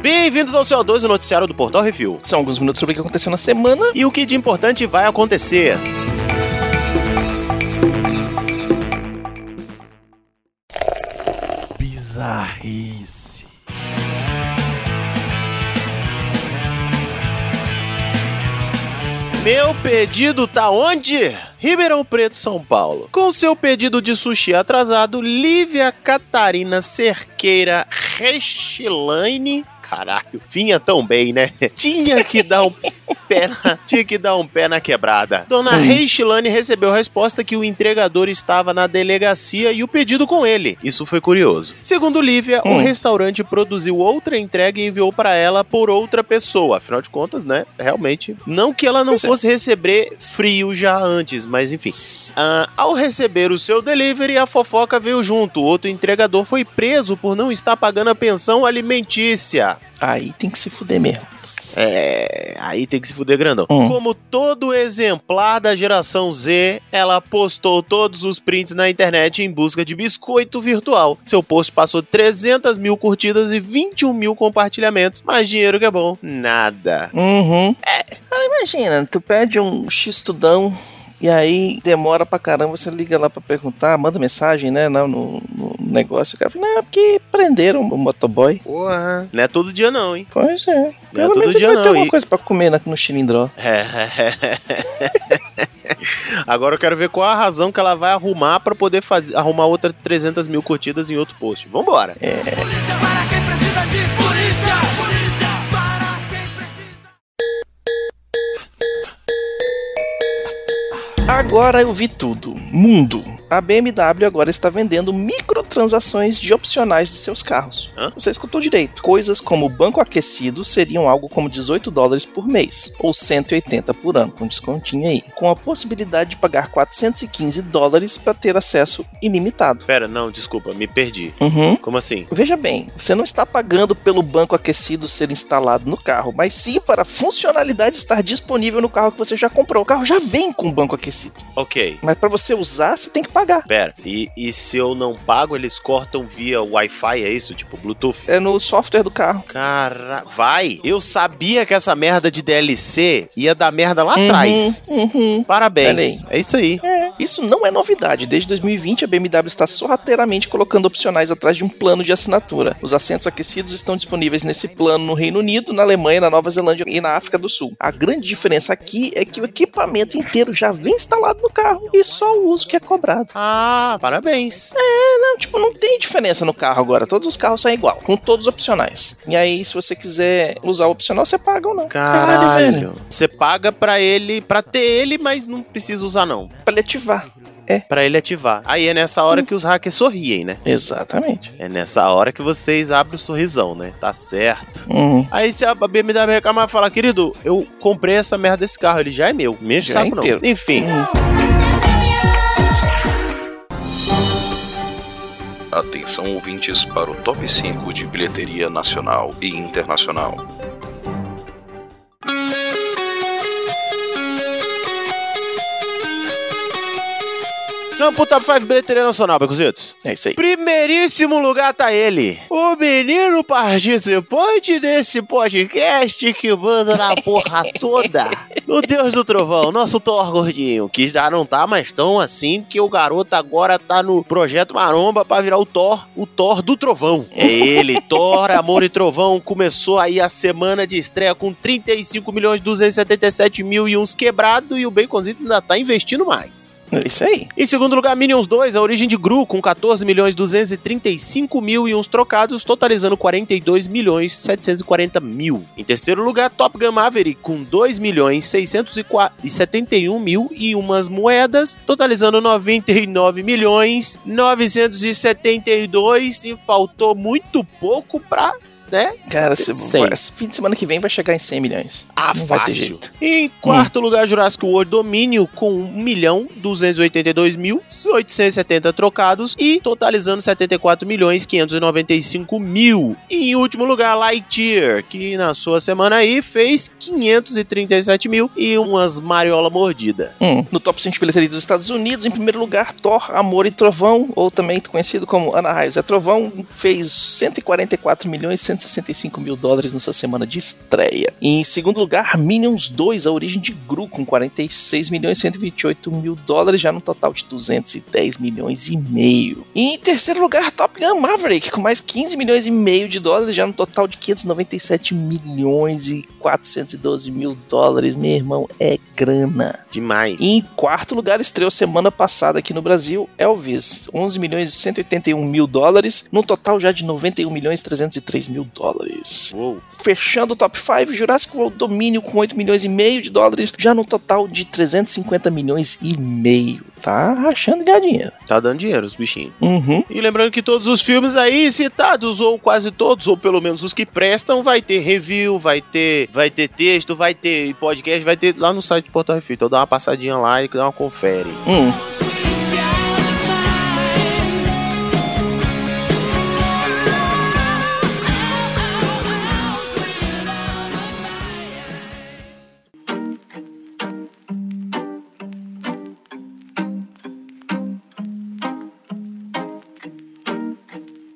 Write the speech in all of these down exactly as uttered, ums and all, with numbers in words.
Bem-vindos ao C O dois, o noticiário do Portal Review. São alguns minutos sobre o que aconteceu na semana e o que de importante vai acontecer. Bizarrice. Meu pedido tá onde? Ribeirão Preto, São Paulo. Com seu pedido de sushi atrasado, Lívia Catarina Cerqueira Rachelane... Caralho, vinha tão bem, né? Tinha que dar um... Na, tinha que dar um pé na quebrada. Dona Rachelane recebeu a resposta que o entregador estava na delegacia e o pedido com ele. Isso foi curioso. Segundo Lívia, hum. o restaurante produziu outra entrega e enviou pra ela por outra pessoa. Afinal de contas, né? Realmente. Não que ela não pois fosse é. receber frio já antes, mas enfim. Ah, ao receber o seu delivery, a fofoca veio junto. Outro entregador foi preso por não estar pagando a pensão alimentícia. Aí tem que se fuder mesmo. É, aí tem que se fuder grandão. Hum. Como todo exemplar da geração Z, ela postou todos os prints na internet em busca de biscoito virtual. Seu post passou trezentas mil curtidas e vinte e um mil compartilhamentos. Mais dinheiro que é bom, nada. Uhum. É. Ah, imagina, tu pede um X-tudão... E aí, demora pra caramba, você liga lá pra perguntar, manda mensagem, né, no, no negócio. O cara fala, não, é porque prenderam o motoboy. Porra. Não é todo dia não, hein? Pois é. Não é todo dia não. Vai ter alguma coisa pra comer no Xilindró. É. Agora eu quero ver qual a razão que ela vai arrumar pra poder fazer, arrumar outras trezentas mil curtidas em outro post. Vambora. É. Polícia para quem precisa de polícia. Polícia para quem precisa. Agora eu vi tudo. Mundo. A B M W agora está vendendo microtransações de opcionais de seus carros. Hã? Você escutou direito. Coisas como banco aquecido seriam algo como dezoito dólares por mês, ou cento e oitenta por ano, com descontinho aí. Com a possibilidade de pagar quatrocentos e quinze dólares para ter acesso ilimitado. Pera, não, desculpa, me perdi. Uhum. Como assim? Veja bem, você não está pagando pelo banco aquecido ser instalado no carro, mas sim para a funcionalidade estar disponível no carro que você já comprou. O carro já vem com o banco aquecido. Ok. Mas para você usar, você tem que pagar. Pera, e, e se eu não pago, eles cortam via Wi-Fi, é isso? Tipo, Bluetooth? É no software do carro. Cara, vai! Eu sabia que essa merda de D L C ia dar merda lá atrás. Uhum, uhum. Parabéns. É isso aí. É. Isso não é novidade. Desde dois mil e vinte, a B M W está sorrateiramente colocando opcionais atrás de um plano de assinatura. Os assentos aquecidos estão disponíveis nesse plano no Reino Unido, na Alemanha, na Nova Zelândia e na África do Sul. A grande diferença aqui é que o equipamento inteiro já vem instalado no carro e só o uso que é cobrado. Ah, parabéns. É, não, tipo, não tem diferença no carro agora. Todos os carros são igual, com todos os opcionais. E aí, se você quiser usar o opcional, você paga ou não. Caralho, Caralho velho. Você paga pra ele, pra ter ele, mas não precisa usar, não. Pra ele ativar. É. Pra ele ativar. Aí é nessa hora hum. que os hackers sorriem, né? Exatamente. É nessa hora que vocês abrem o sorrisão, né? Tá certo. Uhum. Aí se a B M W reclamar e falar, querido, eu comprei essa merda desse carro, ele já é meu. Mesmo saco inteiro. Não. Enfim. Uhum. Atenção ouvintes para o top cinco de bilheteria nacional e internacional. Não, pro Top cinco bilheteria nacional, Becuzitos. É isso aí. Primeiríssimo lugar tá ele. O menino participante desse podcast que manda na porra toda. O Deus do Trovão, nosso Thor gordinho, que já não tá mais tão assim, porque o garoto agora tá no Projeto Maromba pra virar o Thor, o Thor do Trovão. É ele, Thor, Amor e Trovão, começou aí a semana de estreia com trinta e cinco milhões duzentos e setenta e sete mil e uns quebrados e o Baconzitos ainda tá investindo mais. É isso aí. Em segundo lugar, Minions dois, A Origem de Gru, com catorze milhões duzentos e trinta e cinco mil e uns trocados, totalizando quarenta e dois milhões setecentos e quarenta mil. Em terceiro lugar, Top Gun Maverick, com dois milhões seiscentos e setenta e um mil e umas moedas, totalizando noventa e nove milhões novecentos e setenta e dois e faltou muito pouco pra... né? Cara, esse fim de semana que vem vai chegar em cem milhões. Ah, não fácil. Vai ter jeito. Em quarto hum. lugar, Jurassic World Domínio com um milhão duzentos e oitenta e dois mil oitocentos e setenta trocados e totalizando setenta e quatro milhões quinhentos e noventa e cinco mil. E em último lugar, Lightyear, que na sua semana aí fez quinhentos e trinta e sete mil e umas mariola mordida. Hum. No top cem de bilheteria dos Estados Unidos, em primeiro lugar, Thor: Amor e Trovão, ou também conhecido como Ana Raios é Trovão, fez cento e quarenta e quatro milhões e cento e sessenta e cinco mil dólares nessa semana de estreia. Em segundo lugar, Minions dois: A Origem de Gru, com quarenta e seis milhões e cento e vinte e oito mil dólares, já no total de duzentos e dez milhões e meio. E em terceiro lugar, Top Gun Maverick, com mais quinze milhões e meio de dólares, já no total de quinhentos e noventa e sete milhões e quatrocentos e doze mil dólares. Meu irmão, é grana. Demais. E em quarto lugar, estreou semana passada aqui no Brasil, Elvis, onze milhões e cento e oitenta e um mil dólares, num total já de noventa e um milhões e trezentos e três mil dólares. Uou. Fechando o top cinco, Jurassic World Domínio com oito milhões e meio de dólares, já no total de trezentos e cinquenta milhões e meio. Tá rachando ganhar dinheiro. Tá dando dinheiro os bichinhos. Uhum. E lembrando que todos os filmes aí citados, ou quase todos, ou pelo menos os que prestam, vai ter review, vai ter, vai ter texto, vai ter podcast, vai ter lá no site do Portal Refil. Então dá uma passadinha lá e dá uma confere. Hum.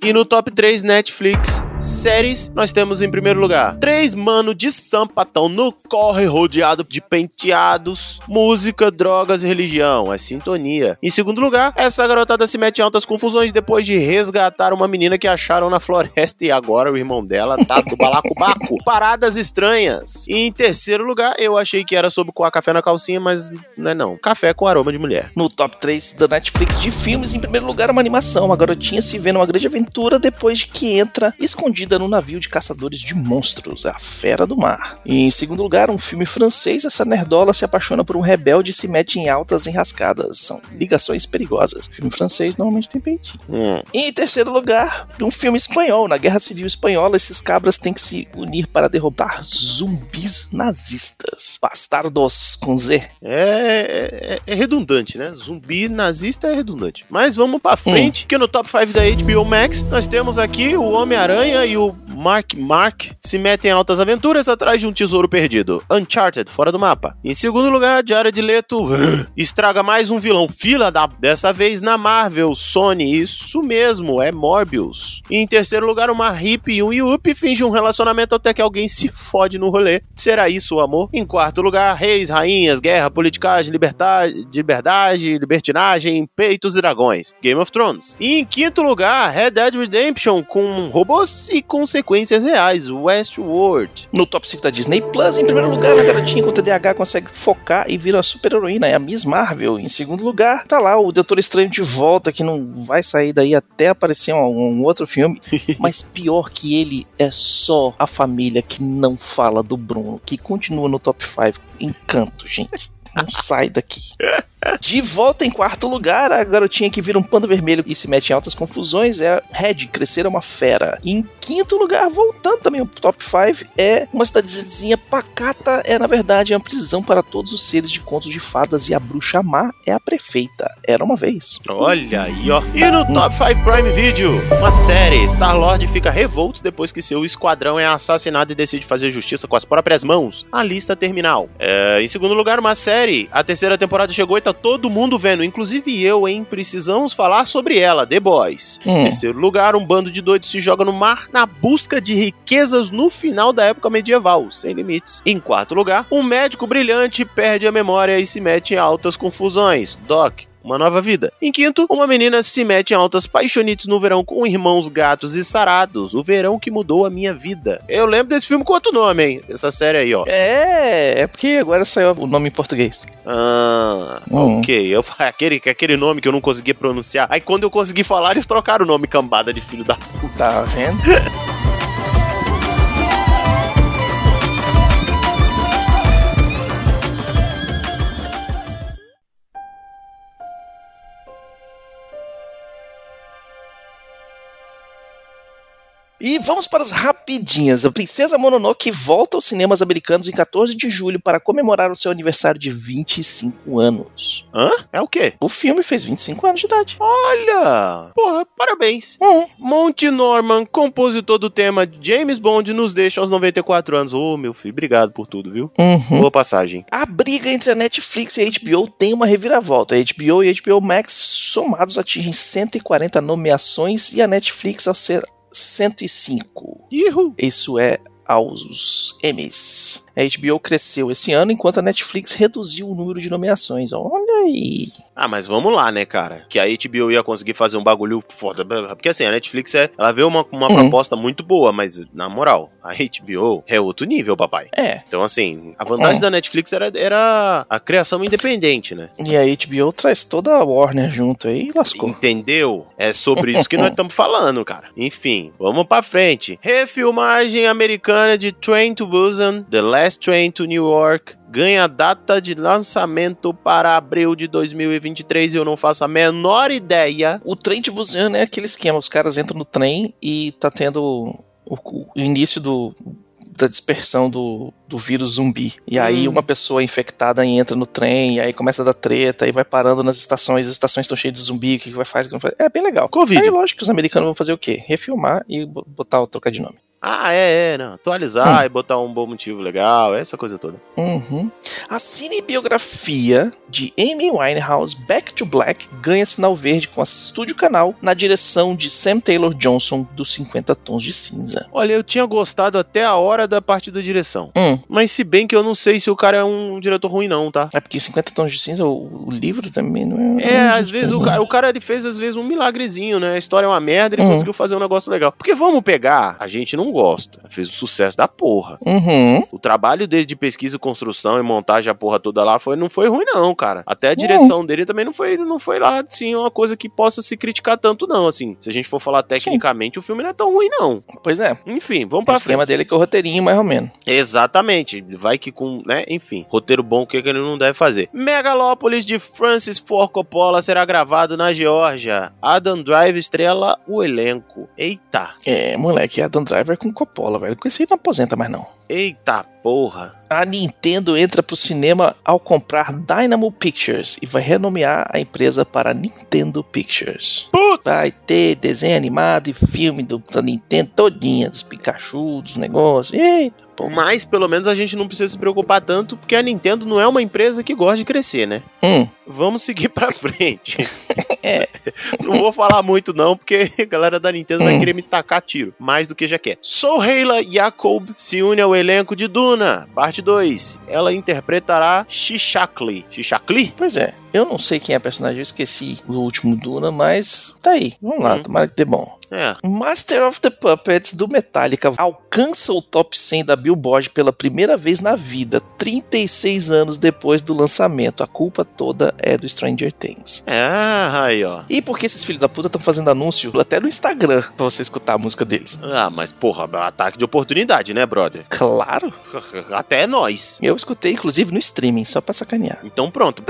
E no top três, Netflix, séries, nós temos em primeiro lugar três mano de sampa tão no corre rodeado de penteados, música, drogas e religião, é Sintonia. Em segundo lugar, essa garotada se mete em altas confusões depois de resgatar uma menina que acharam na floresta e agora o irmão dela tá do balacobaco. Paradas estranhas. E em terceiro lugar, eu achei que era sobre coar café na calcinha, mas não é não, Café com Aroma de Mulher. No top três da Netflix de filmes, em primeiro lugar, uma animação, uma garotinha se vê numa grande aventura depois de que entra escondida no navio de caçadores de monstros, A Fera do Mar. Em segundo lugar, um filme francês, essa nerdola se apaixona por um rebelde e se mete em altas enrascadas. São Ligações Perigosas. O filme francês normalmente tem peitinho. Hum. Em terceiro lugar, um filme espanhol. Na Guerra Civil Espanhola, esses cabras têm que se unir para derrotar zumbis nazistas. Bastardos com Z. É, é, é redundante, né? Zumbi nazista é redundante. Mas vamos pra frente, hum. que no top cinco da H B O Max, nós temos aqui o Homem-Aranha e o Mark Mark se metem em altas aventuras atrás de um tesouro perdido. Uncharted, Fora do Mapa. Em segundo lugar, Jared Leto estraga mais um vilão. Fila da... Dessa vez na Marvel, Sony. Isso mesmo, é Morbius. E em terceiro lugar, uma hippie e um yuppie finge um relacionamento até que alguém se fode no rolê. Será isso o amor? Em quarto lugar, reis, rainhas, guerra, politicagem, libertade, liberdade, libertinagem, peitos e dragões. Game of Thrones. E em quinto lugar, Red Dead Redemption com robôs e consequências reais, Westworld. No top cinco da Disney Plus, em primeiro lugar, a garotinha com T D A H consegue focar e vira a super-heroína, é a Miss Marvel. Em segundo lugar, tá lá o Doutor Estranho de volta, que não vai sair daí até aparecer um, um outro filme. Mas pior que ele é só a família que não fala do Bruno, que continua no top cinco. Encanto, gente. Não sai daqui. De volta em quarto lugar, a garotinha que vira um panda vermelho e se mete em altas confusões é a Red, Crescer é uma Fera. E em quinto lugar, voltando também ao top cinco, é uma cidadezinha pacata, é na verdade uma prisão para todos os seres de contos de fadas e a bruxa má é a prefeita. Era uma vez. Olha aí, ó. E no top cinco Prime Video, uma série, Star-Lord fica revolto depois que seu esquadrão é assassinado e decide fazer justiça com as próprias mãos. A lista terminal. É, em segundo lugar, uma série, a terceira temporada chegou e tá todo mundo vendo, inclusive eu, hein? Precisamos falar sobre ela, The Boys. Hum. Em terceiro lugar, um bando de doidos se joga no mar na busca de riquezas no final da época medieval, sem limites. Em quarto lugar, um médico brilhante perde a memória e se mete em altas confusões, Doc, Uma Nova Vida. Em quinto, uma menina se mete em altas paixonites no verão com irmãos gatos e sarados. O verão que mudou a minha vida. Eu lembro desse filme com outro nome, hein? Essa série aí, ó. É, é porque agora saiu o nome em português. Ah, uhum. ok. Eu, aquele, aquele nome que eu não conseguia pronunciar. Aí quando eu consegui falar, eles trocaram o nome, cambada de filho da puta. Tá vendo? E vamos para as rapidinhas. A Princesa Mononoke volta aos cinemas americanos em quatorze de julho para comemorar o seu aniversário de vinte e cinco anos. Hã? É o quê? O filme fez vinte e cinco anos de idade. Olha! Porra, parabéns. Uhum. Monty Norman, compositor do tema James Bond, nos deixa aos noventa e quatro anos. Ô, oh, meu filho, obrigado por tudo, viu? Uhum. Boa passagem. A briga entre a Netflix e a H B O tem uma reviravolta. A H B O e a H B O Max somados atingem cento e quarenta nomeações e a Netflix, ao ser cento e cinco. Uhul. Isso é aos Emmys. A H B O cresceu esse ano, enquanto a Netflix reduziu o número de nomeações. Olha aí. Ah, mas vamos lá, né, cara? Que a H B O ia conseguir fazer um bagulho foda. Porque assim, a Netflix, é, ela vê uma, uma uhum. proposta muito boa, mas na moral, a H B O é outro nível, papai. É. Então assim, a vantagem é. da Netflix era, era a criação independente, né? E a H B O traz toda a Warner junto aí e lascou. Entendeu? É sobre isso que nós estamos falando, cara. Enfim, vamos pra frente. Refilmagem americana de Train to Busan, The Last Train to New York ganha data de lançamento para abril de dois mil e vinte e três e eu não faço a menor ideia. O trem de Busan é aquele esquema, os caras entram no trem e tá tendo o, o início do, da dispersão do, do vírus zumbi. E aí hum. uma pessoa infectada entra no trem e aí começa a dar treta e vai parando nas estações, as estações estão cheias de zumbi, o que, que vai fazer? É bem legal. Covid. Aí lógico que os americanos vão fazer o quê? Refilmar e botar o trocar de nome. Ah, é, é, não. Atualizar hum. e botar um bom motivo legal, essa coisa toda. Uhum. A cinebiografia de Amy Winehouse, Back to Black, ganha sinal verde com a Estúdio Canal na direção de Sam Taylor Johnson, dos cinquenta tons de cinza. Olha, eu tinha gostado até a hora da parte da direção. Hum. Mas se bem que eu não sei se o cara é um diretor ruim não, tá? É porque cinquenta tons de cinza, o, o livro também não é... É, não é às vezes o cara, o cara ele fez às vezes um milagrezinho, né? A história é uma merda, ele hum. conseguiu fazer um negócio legal. Porque vamos pegar, a gente não gosta. Fez o sucesso da porra. Uhum. O trabalho dele de pesquisa, construção e montagem, a porra toda lá, foi, não foi ruim não, cara. Até a direção uhum. dele também não foi, não foi lá, assim, uma coisa que possa se criticar tanto não, assim. Se a gente for falar tecnicamente, sim, o filme não é tão ruim não. Pois é. Enfim, vamos pra frente. O esquema dele é que é o roteirinho, mais ou menos. Exatamente. Vai que com, né, enfim, roteiro bom, o que ele não deve fazer. Megalópolis, de Francis Ford Coppola, será gravado na Geórgia. Adam Driver estrela o elenco. Eita. É, moleque, Adam Driver com Coppola, velho. Com isso aí não aposenta mais, não. Eita porra. A Nintendo entra pro cinema ao comprar Dynamo Pictures e vai renomear a empresa para Nintendo Pictures. Puta. Vai ter desenho animado e filme do, da Nintendo todinha, dos Pikachu, dos negócios. Eita porra. Mas pelo menos a gente não precisa se preocupar tanto, porque a Nintendo não é uma empresa que gosta de crescer, né? Hum. Vamos seguir pra frente. É. Não vou falar muito não, porque a galera da Nintendo hum. vai querer me tacar tiro, mais do que já quer. Soheila Yacob se une ao elenco de Duna, parte dois. Ela interpretará Xixacli. Xixacli? Pois é. Eu não sei quem é a personagem, eu esqueci do último Duna, mas tá aí. Vamos lá, hum. tomara que dê bom. É. Master of the Puppets, do Metallica, alcança o top cem da Billboard pela primeira vez na vida, trinta e seis anos depois do lançamento. A culpa toda é do Stranger Things. Ah, aí ó. E por que esses filhos da puta estão fazendo anúncio até no Instagram pra você escutar a música deles? Ah, mas porra, ataque de oportunidade, né, brother? Claro. Até nós. Eu escutei, inclusive, no streaming, só pra sacanear. Então pronto.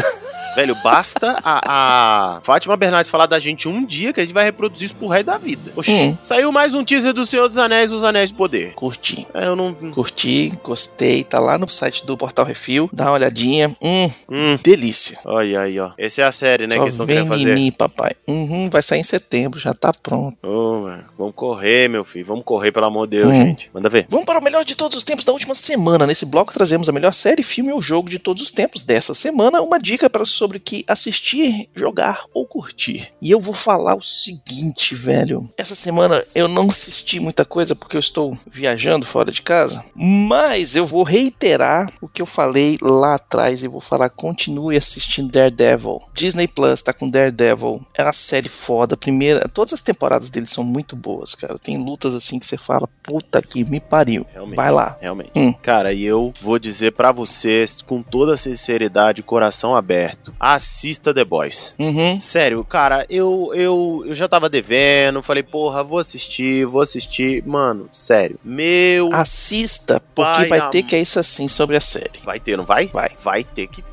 Velho, basta a, a Fátima Bernardes falar da gente um dia que a gente vai reproduzir isso pro resto da vida. Oxi, hum. saiu mais um teaser do Senhor dos Anéis, Os Anéis de Poder. Curti. É, eu não... Curti, gostei, tá lá no site do Portal Refil, dá uma olhadinha. Hum, hum. delícia. Olha aí, ó. Essa é a série, né, só que eles estão querendo fazer. Só vem em mim, papai. Uhum, vai sair em setembro, já tá pronto. Ô, oh, vamos correr, meu filho, vamos correr, pelo amor de Deus, hum. gente. Manda ver. Vamos para o melhor de todos os tempos da última semana. Nesse bloco trazemos a melhor série, filme ou jogo de todos os tempos dessa semana, uma dica para sobre o que assistir, jogar ou curtir. E eu vou falar o seguinte, velho. Essa semana eu não assisti muita coisa porque eu estou viajando fora de casa, mas eu vou reiterar o que eu falei lá atrás e vou falar, continue assistindo Daredevil. Disney Plus tá com Daredevil, é uma série foda, primeira, todas as temporadas dele são muito boas, cara, tem lutas assim que você fala, puta que me pariu. Realmente, vai lá. Realmente. Hum. Cara, e eu vou dizer pra vocês com toda sinceridade, coração aberto, assista The Boys. Uhum. Sério, cara, eu, eu, eu já tava devendo, falei, porra, vou assistir, vou assistir, mano, sério. Meu... Assista, porque vai, vai na... ter que é isso assim sobre a série. Vai ter, não vai? Vai. Vai ter que...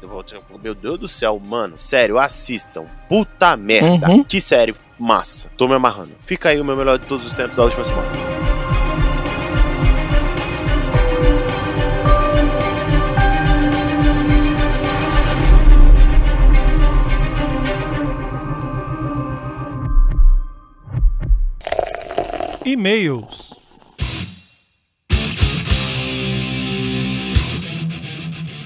Meu Deus do céu, mano, sério, assistam. Puta merda. Uhum. Que sério, massa. Tô me amarrando. Fica aí o meu melhor de todos os tempos da última semana. e-mails.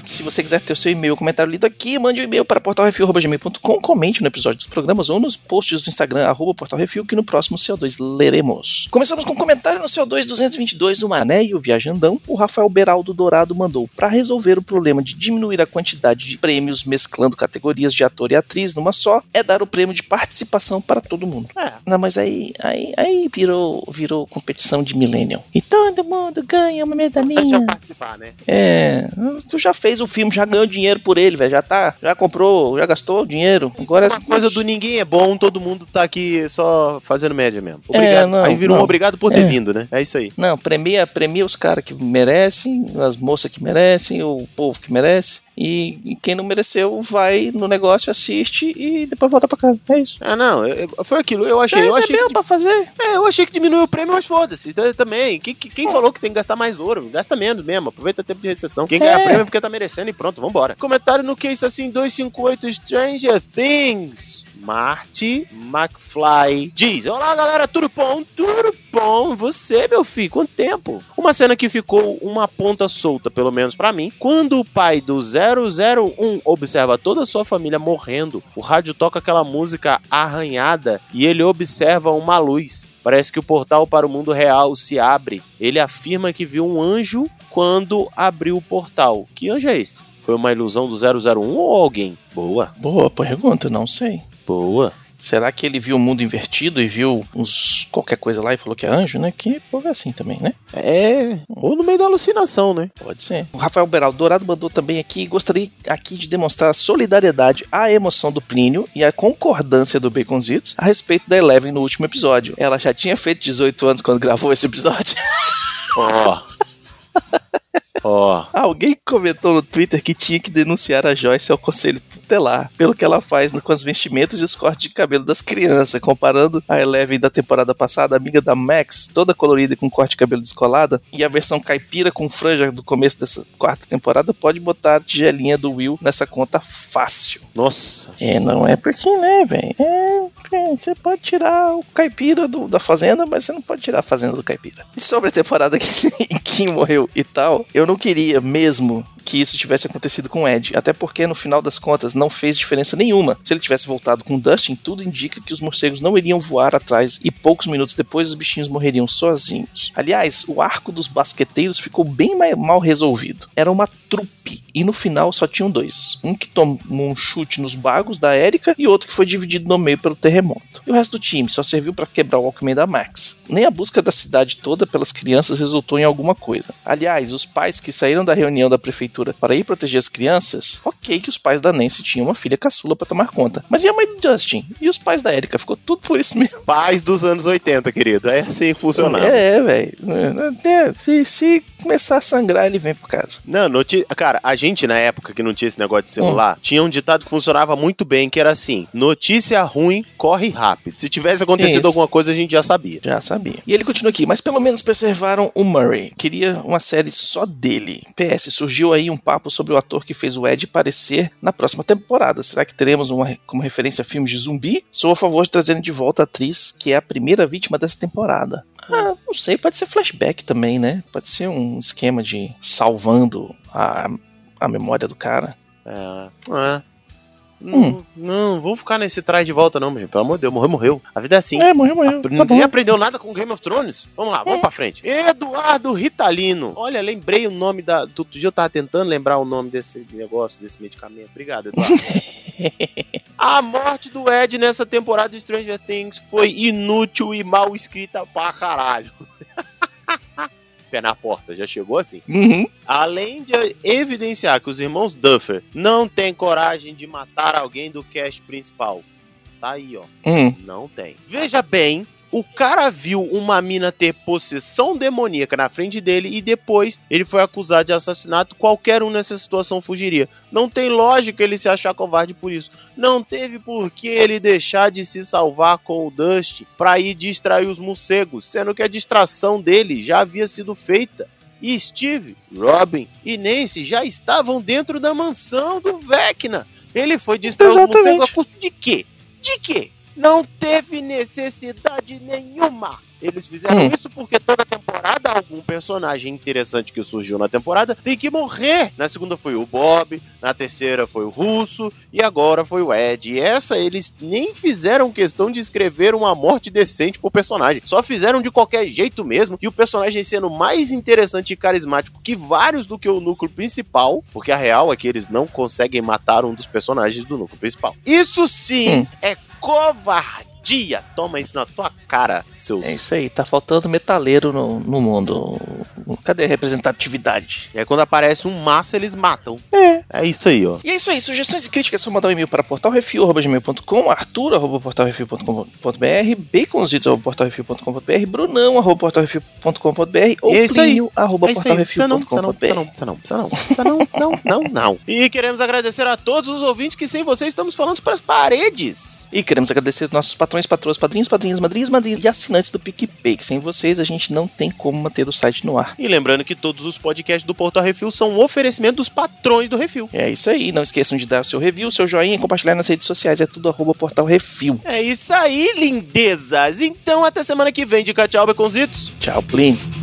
Se você quiser ter o seu e-mail, comentário lido aqui, mande um e-mail para portal refil arroba gmail ponto com, comente no episódio dos programas ou nos posts do Instagram, arroba portalrefil, que no próximo C O dois leremos. Começamos com um comentário no C O dois duzentos e vinte e dois, o Mané e o Viajandão. O Rafael Beraldo Dourado mandou: para resolver o problema de diminuir a quantidade de prêmios mesclando categorias de ator e atriz numa só, é dar o prêmio de participação para todo mundo. Ah, não, mas aí, aí, aí virou, virou competição de millennial. E todo mundo ganha uma medalhinha. Participar, né? É, tu já fez o filme, já ganhou dinheiro por ele, velho. Já tá, já comprou, já gastou dinheiro. Agora uma coisa do ninguém é bom, todo mundo tá aqui só fazendo média mesmo. Obrigado. É, não, aí virou não. Um obrigado por ter é. vindo, né? É isso aí. Não, premia, premia os caras que merecem, as moças que merecem, o povo que merece. E, e quem não mereceu vai no negócio, assiste e depois volta pra casa. É isso. Ah, não. Eu, eu, foi aquilo. Eu achei. Já recebeu eu achei que, pra fazer? É, eu achei que diminuiu o prêmio, mas foda-se. Então, também. Quem, quem falou que tem que gastar mais ouro? Gasta menos mesmo. Aproveita o tempo de recessão. Quem é. ganha prêmio é porque tá merecendo e pronto, vambora. Comentário no que isso assim: dois cinco oito Stranger Things. Marty McFly diz: olá galera, tudo bom? Tudo bom? Você, meu filho, quanto tempo? Uma cena que ficou uma ponta solta, pelo menos pra mim, quando o pai do zero zero um observa toda a sua família morrendo, o rádio toca aquela música arranhada e ele observa uma luz. Parece que o portal para o mundo real se abre. Ele afirma que viu um anjo quando abriu o portal. Que anjo é esse? Foi uma ilusão do zero zero um ou alguém? Boa. Boa pergunta, não sei. Boa. Será que ele viu o mundo invertido e viu uns qualquer coisa lá e falou que é anjo, né? Que povo é assim também, né? É, ou no meio da alucinação, né? Pode ser. O Rafael Beraldo Dourado mandou também aqui: gostaria aqui de demonstrar a solidariedade, a emoção do Plínio e a concordância do Baconzitos a respeito da Eleven no último episódio. Ela já tinha feito dezoito anos quando gravou esse episódio. Ó... oh. Oh. Alguém comentou no Twitter que tinha que denunciar a Joyce ao conselho tutelar pelo que ela faz com as vestimentas e os cortes de cabelo das crianças, comparando a Eleven da temporada passada, amiga da Max, toda colorida e com corte de cabelo descolada, e a versão caipira com franja do começo dessa quarta temporada. Pode botar a tigelinha do Will nessa conta fácil. Nossa. É, não é porque, né, velho? É, você pode tirar o caipira do, da fazenda, mas você não pode tirar a fazenda do caipira. E sobre a temporada que, que morreu e tal, eu não queria mesmo que isso tivesse acontecido com o Ed, até porque no final das contas não fez diferença nenhuma. Se ele tivesse voltado com o Dustin, tudo indica que os morcegos não iriam voar atrás e poucos minutos depois os bichinhos morreriam sozinhos. Aliás, o arco dos basqueteiros ficou bem mal resolvido. Era uma trupe e no final só tinham dois. Um que tomou um chute nos bagos da Erika e outro que foi dividido no meio pelo terremoto. E o resto do time só serviu para quebrar o Walkman da Max. Nem a busca da cidade toda pelas crianças resultou em alguma coisa. Aliás, os pais que saíram da reunião da prefeitura para ir proteger as crianças, ok que os pais da Nancy tinham uma filha caçula para tomar conta, mas e a mãe do Justin? E os pais da Erika? Ficou tudo por isso mesmo. Pais dos anos oitenta, querido, é assim que funcionava. É, velho. É, se, se começar a sangrar, ele vem por casa. Não, noti- cara, a gente na época que não tinha esse negócio de celular, hum. tinha um ditado que funcionava muito bem, que era assim: notícia ruim, corre rápido. Se tivesse acontecido isso, alguma coisa, a gente já sabia. Já sabia. E ele continua aqui: mas pelo menos preservaram o Murray. Queria uma série só dele. P S, surgiu aí um papo sobre o ator que fez o Ed aparecer na próxima temporada. Será que teremos uma, como referência a filmes de zumbi? Sou a favor de trazerem de volta a atriz, que é a primeira vítima dessa temporada. Ah, não sei, pode ser flashback também, né? Pode ser um esquema de salvando a, a memória do cara. É, é. Hum. Não, não, vamos ficar nesse trás de volta não, meu. Pelo amor de Deus, morreu, morreu. A vida é assim. É, morreu, morreu. Apre- tá ninguém aprendeu nada com Game of Thrones. Vamos lá, vamos é. pra frente. Eduardo Ritalino. Olha, lembrei o nome da... Outro dia eu tava tentando lembrar o nome desse negócio, desse medicamento. Obrigado, Eduardo. A morte do Ed nessa temporada de Stranger Things foi inútil e mal escrita pra caralho. Pé na porta, já chegou assim. Uhum. Além de evidenciar que os irmãos Duffer não têm coragem de matar alguém do cast principal. Tá aí, ó. Uhum. Não tem. Veja bem, o cara viu uma mina ter possessão demoníaca na frente dele e depois ele foi acusado de assassinato. Qualquer um nessa situação fugiria. Não tem lógica ele se achar covarde por isso. Não teve por que ele deixar de se salvar com o Dust pra ir distrair os morcegos, sendo que a distração dele já havia sido feita. E Steve, Robin e Nancy já estavam dentro da mansão do Vecna. Ele foi distrair os morcegos a custo de quê? De quê? não teve necessidade nenhuma. Eles fizeram hum. isso porque toda temporada algum personagem interessante que surgiu na temporada tem que morrer. Na segunda foi o Bob, na terceira foi o Russo e agora foi o Ed. E essa eles nem fizeram questão de escrever uma morte decente pro personagem. Só fizeram de qualquer jeito mesmo. E o personagem sendo mais interessante e carismático que vários do que o núcleo principal, porque a real é que eles não conseguem matar um dos personagens do núcleo principal. Isso sim hum. é covarde. Dia, toma isso na tua cara, seus... É isso aí, tá faltando metaleiro no, no mundo. Cadê a representatividade? E aí quando aparece um massa, eles matam. É. É isso aí, ó. E é isso aí, sugestões e críticas é só mandar um e-mail para portal refil arroba gmail ponto com, arthur arroba portal refil ponto com ponto br, baconzitos arroba portal refil ponto com ponto br, brunão arroba portal refil ponto com ponto br ou plio arroba portal refil ponto com ponto br. Não, não, não, não, não. E queremos agradecer a todos os ouvintes que sem vocês estamos falando para as paredes. E queremos agradecer os nossos patrões, patroas, padrinhos, padrinhas, madrinhas, madrinhas e assinantes do PicPay, que sem vocês a gente não tem como manter o site no ar. E lembrando que todos os podcasts do Portal Refil são um oferecimento dos patrões do Refil. É isso aí, não esqueçam de dar o seu review, o seu joinha e compartilhar nas redes sociais, é tudo arroba Portal Refil. É isso aí, lindezas! Então até semana que vem, dica tchau, Beconzitos. Tchau, Plínio.